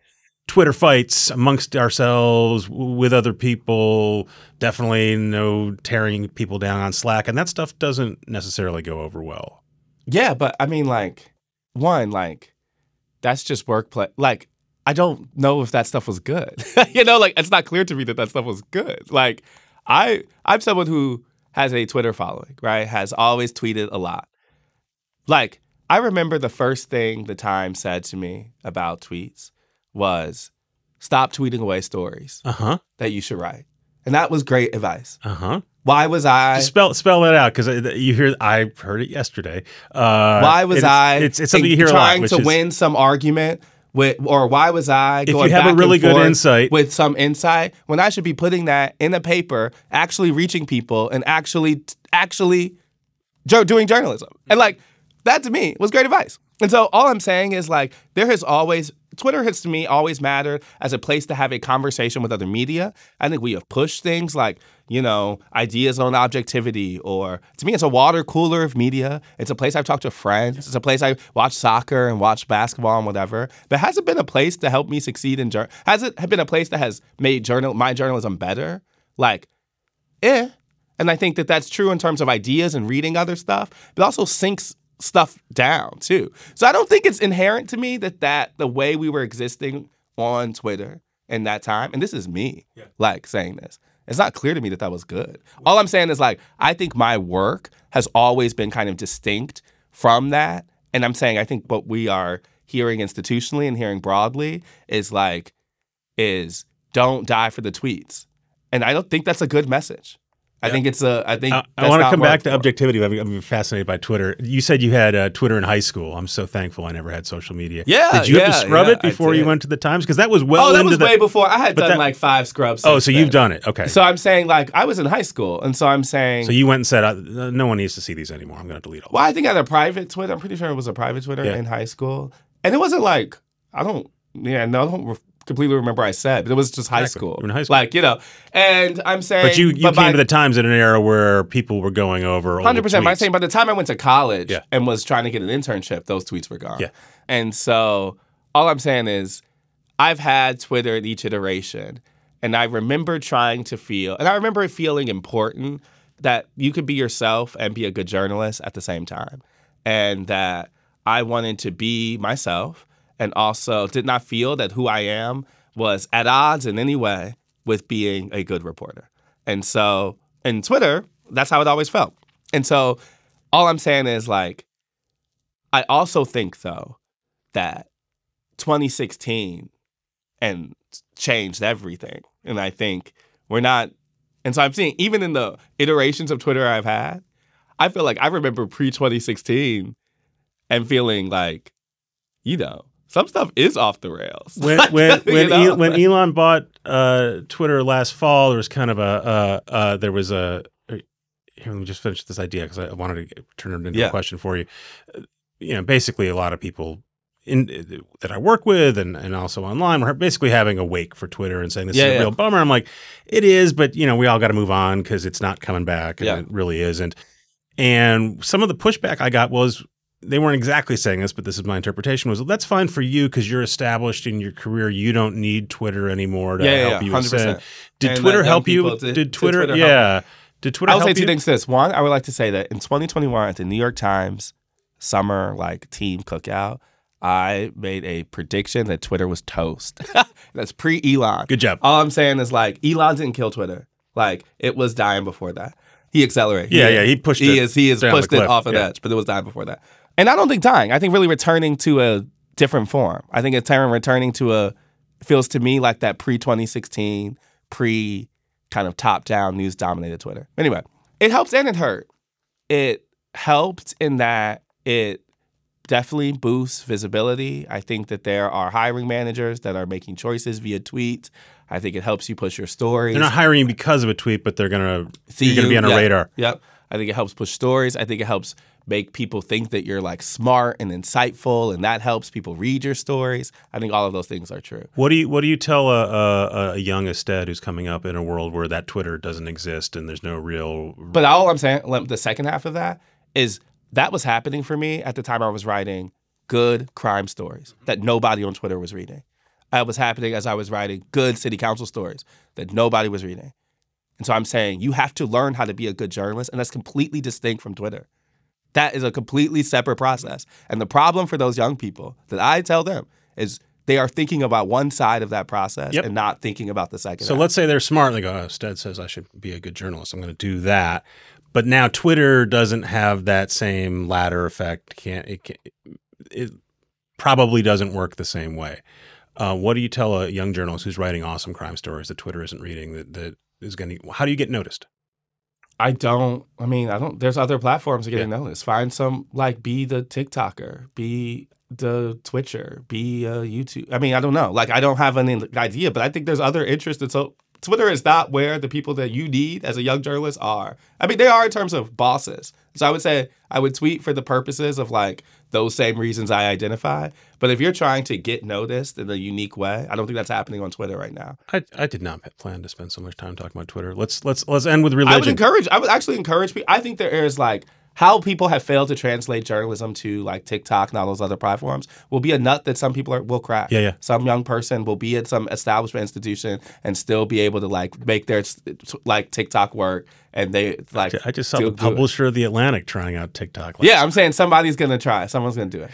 Twitter fights amongst ourselves with other people. Definitely no tearing people down on Slack, and that stuff doesn't necessarily go over well. Yeah, but I mean, like one, like that's just workplace. Like I don't know if that stuff was good. You know, like it's not clear to me that that stuff was good. Like I, I'm someone who. Has a Twitter following, right? Has always tweeted a lot. Like, I remember the first thing the Times said to me about tweets was, stop tweeting away stories uh-huh. that you should write. And that was great advice. Uh-huh. Why was I... Just spell spell it out, because you hear... I heard it yesterday. Uh, why was it's, I it's, it's something you hear trying a lot, which to is... win some argument... With, or why was I going back and forth really good insight. With some insight when I should be putting that in a paper, actually reaching people and actually, actually doing journalism. And like that to me was great advice. And so all I'm saying is like there has always Twitter has to me always mattered as a place to have a conversation with other media. I think we have pushed things like, you know, ideas on objectivity, or to me, it's a water cooler of media. It's a place I've talked to friends. It's a place I watch soccer and watch basketball and whatever. But has it been a place to help me succeed in journal? Has it been a place that has made journal my journalism better? Like, eh. And I think that that's true in terms of ideas and reading other stuff, but also sinks stuff down too. So I don't think it's inherent to me that that the way we were existing on Twitter in that time, and this is me yeah. like saying this, it's not clear to me that that was good. All I'm saying is like, I think my work has always been kind of distinct from that. And I'm saying, I think what we are hearing institutionally and hearing broadly is like, is don't die for the tweets. And I don't think that's a good message. I think it's a. I think I, I want to come back to objectivity. I'm, I'm fascinated by Twitter. You said you had uh, Twitter in high school. I'm so thankful I never had social media. Yeah, did you yeah, have to scrub yeah, it before you went to the Times? Because that was well. Oh, that into was the, way before. I had done that, like five scrubs. Oh, so then. You've done it. Okay. So I'm saying like I was in high school, and so I'm saying. So you went and said uh, no one needs to see these anymore. I'm going to delete all. Well, this. I think I had a private Twitter. I'm pretty sure it was a private Twitter yeah. in high school, and it wasn't like I don't. Yeah, no, I don't. Re- completely remember I said, but it was just high exactly. school. In high school. Like, you know, and I'm saying... But you, you but came by, to the Times in an era where people were going over old one hundred percent. Tweets. I'm saying by the time I went to college yeah. and was trying to get an internship, those tweets were gone. Yeah. And so all I'm saying is I've had Twitter at each iteration, and I remember trying to feel... And I remember it feeling important that you could be yourself and be a good journalist at the same time. And that I wanted to be myself, and also did not feel that who I am was at odds in any way with being a good reporter. And so in Twitter, that's how it always felt. And so all I'm saying is like, I also think though that twenty sixteen and changed everything. And I think we're not, and so I'm seeing even in the iterations of Twitter I've had, I feel like I remember pre-twenty sixteen and feeling like, you know, some stuff is off the rails. When when when, know, El- when Elon bought uh, Twitter last fall, there was kind of a uh, uh, there was a here. Let me just finish this idea because I wanted to turn it into yeah. a question for you. Uh, you know, basically, a lot of people in uh, that I work with and, and also online were basically having a wake for Twitter and saying this yeah, is a yeah. real bummer. I'm like, it is, but you know, we all got to move on because it's not coming back, and yeah. it really isn't. And some of the pushback I got was. They weren't exactly saying this, but this is my interpretation, was that's fine for you because you're established in your career. You don't need Twitter anymore to yeah, yeah, help yeah, you. one hundred percent. Did, and, Twitter uh, people, did, did Twitter help you? Did Twitter, yeah. Help. Did Twitter help you? I would say two things to this. One, I would like to say that in twenty twenty-one at the New York Times summer like team cookout, I made a prediction that Twitter was toast. That's pre-Elon. Good job. All I'm saying is like Elon didn't kill Twitter. Like it was dying before that. He accelerated. Yeah, he, yeah, he pushed he it. Is, he has pushed it off an yeah. edge, but it was dying before that. And I don't think dying. I think really returning to a different form. I think it's time returning to a feels to me like that pre-twenty sixteen, pre kind of top-down news dominated Twitter. Anyway, it helped and it hurt. It helped in that it definitely boosts visibility. I think that there are hiring managers that are making choices via tweets. I think it helps you push your stories. They're not hiring you because of a tweet, but they're gonna see you're gonna be on a yep. radar. Yep. I think it helps push stories. I think it helps make people think that you're like smart and insightful, and that helps people read your stories. I think all of those things are true. What do you What do you tell a, a, a young Astead who's coming up in a world where that Twitter doesn't exist and there's no real? But all I'm saying, the second half of that is that was happening for me at the time I was writing good crime stories that nobody on Twitter was reading. That was happening as I was writing good city council stories that nobody was reading. And so I'm saying you have to learn how to be a good journalist, and that's completely distinct from Twitter. That is a completely separate process. And the problem for those young people that I tell them is they are thinking about one side of that process yep. and not thinking about the second. So act. Let's say they're smart and they go, oh, Stead says I should be a good journalist. I'm going to do that. But now Twitter doesn't have that same ladder effect. Can't It, can't, it probably doesn't work the same way. Uh, what do you tell a young journalist who's writing awesome crime stories that Twitter isn't reading that, that is going to – how do you get noticed? I don't, I mean, I don't, there's other platforms that get yeah. noticed. Find some, like, be the TikToker, be the Twitcher, be a YouTube. I mean, I don't know. Like, I don't have an idea, but I think there's other interests that so Twitter is not where the people that you need as a young journalist are. I mean, they are in terms of bosses. So I would say I would tweet for the purposes of like those same reasons I identify. But if you're trying to get noticed in a unique way, I don't think that's happening on Twitter right now. I, I did not plan to spend so much time talking about Twitter. Let's let's let's end with religion. I would encourage. I would actually encourage people. I think there is like. How people have failed to translate journalism to like TikTok and all those other platforms will be a nut that some people are, will crack. Yeah, yeah. Some young person will be at some establishment institution and still be able to like make their like TikTok work. And they like. I just saw do, the publisher of The Atlantic trying out TikTok. Last yeah, I'm saying somebody's going to try. Someone's going to do it.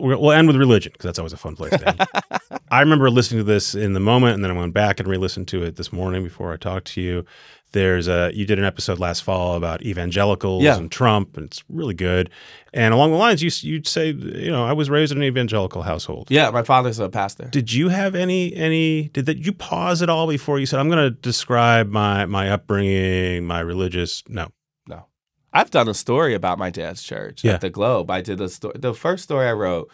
We'll end with religion because that's always a fun place to end. I remember listening to this in the moment, and then I went back and re-listened to it this morning before I talked to you. There's a, you did an episode last fall about evangelicals yeah. and Trump, and it's really good. And along the lines, you, you'd say, you know, I was raised in an evangelical household. Yeah, my father's a pastor. Did you have any, any, did that, you pause at all before you said, I'm going to describe my, my upbringing, my religious, no. No. I've done a story about my dad's church yeah. at the Globe. I did a story, the first story I wrote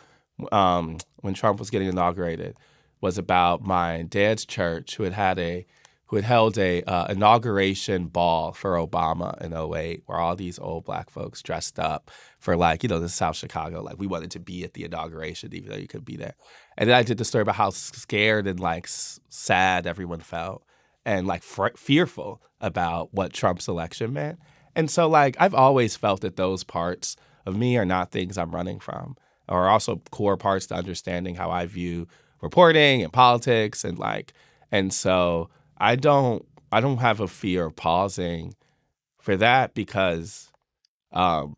um, when Trump was getting inaugurated was about my dad's church who had had a, who had held a uh, inauguration ball for Obama in oh eight, where all these old black folks dressed up for like, you know, this is South Chicago, like we wanted to be at the inauguration even though you couldn't be there. And then I did the story about how scared and like s- sad everyone felt and like fr- fearful about what Trump's election meant. And so like I've always felt that those parts of me are not things I'm running from or are also core parts to understanding how I view reporting and politics and like, and so I don't I don't have a fear of pausing for that because um,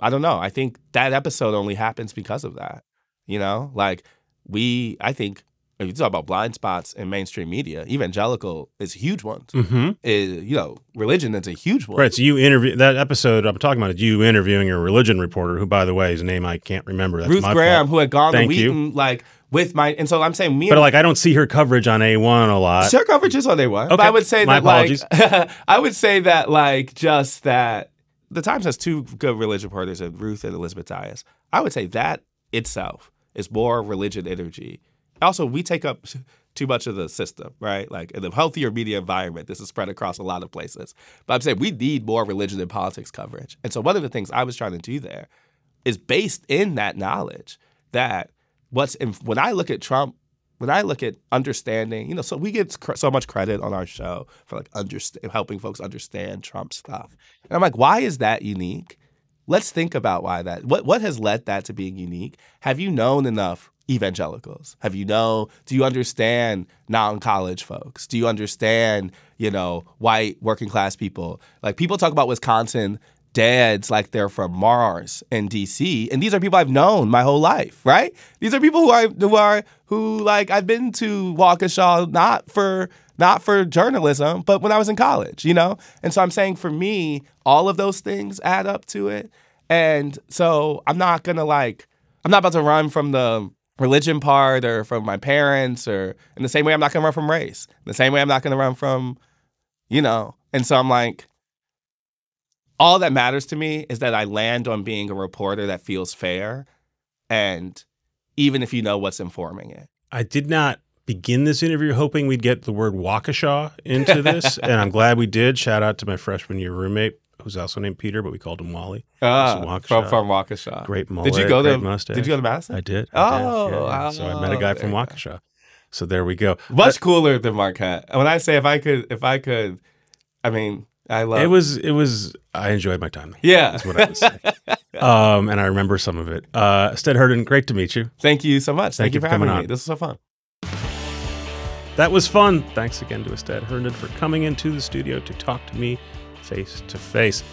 I don't know. I think that episode only happens because of that. You know, like we I think if you talk about blind spots in mainstream media, evangelical is a huge one. Mm-hmm. Is, you know, religion is a huge one. Right. So you interview that episode I'm talking about is you interviewing a religion reporter who, by the way, his name I can't remember. That's Ruth my Graham, fault. Who had gone Thank to Wheaton, you. like With my and so I'm saying me. But and, like I don't see her coverage on A one a lot. Her coverage is on A one. Okay. But I would say my that apologies. like I would say that like just that the Times has two good religion reporters, Ruth and Elizabeth Dias. I would say that itself is more religion energy. Also, we take up too much of the system, right? Like in a healthier media environment, this is spread across a lot of places. But I'm saying we need more religion and politics coverage. And so one of the things I was trying to do there is based in that knowledge that. What's in, when I look at Trump, when I look at understanding, you know, so we get cr- so much credit on our show for like underst- helping folks understand Trump stuff. And I'm like, why is that unique? Let's think about why that. What what has led that to being unique? Have you known enough evangelicals? Have you know? Do you understand non-college folks? Do you understand, you know, white working class people? Like people talk about Wisconsin dads like they're from Mars and D C, and these are people I've known my whole life, right? These are people who I who are who like I've been to Waukesha not for not for journalism, but when I was in college, you know. And so I'm saying for me, all of those things add up to it, and so I'm not gonna like I'm not about to run from the religion part or from my parents or in the same way I'm not gonna run from race, in the same way I'm not gonna run from, you know. And so I'm like. All that matters to me is that I land on being a reporter that feels fair, and even if you know what's informing it. I did not begin this interview hoping we'd get the word Waukesha into this, and I'm glad we did. Shout out to my freshman year roommate, who's also named Peter, but we called him Wally. Uh, Waukesha. From, from Waukesha. Great mullet, did you go great to, mustache. Did you go to Madison? I did. I oh, did, yeah. wow. So I met a guy from Waukesha. So there we go. Much but, cooler than Marquette. When I say if I could, if I could, I mean... I love it was it was I enjoyed my time. Yeah, that's what I would say. um, and I remember some of it. Uh, Astead Herndon, great to meet you. Thank you so much. Thank, Thank you, you for coming having on. Me. This was so fun. That was fun. Thanks again to Astead Herndon for coming into the studio to talk to me face to face.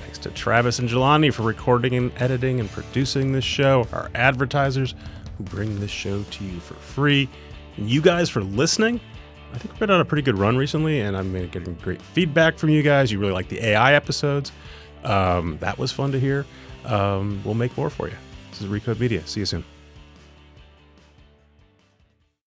Thanks to Travis and Jelani for recording and editing and producing this show. Our advertisers who bring this show to you for free, and you guys for listening. I think we've been on a pretty good run recently, and I'm getting great feedback from you guys. You really like the A I episodes. Um, that was fun to hear. Um, we'll make more for you. This is Recode Media. See you soon.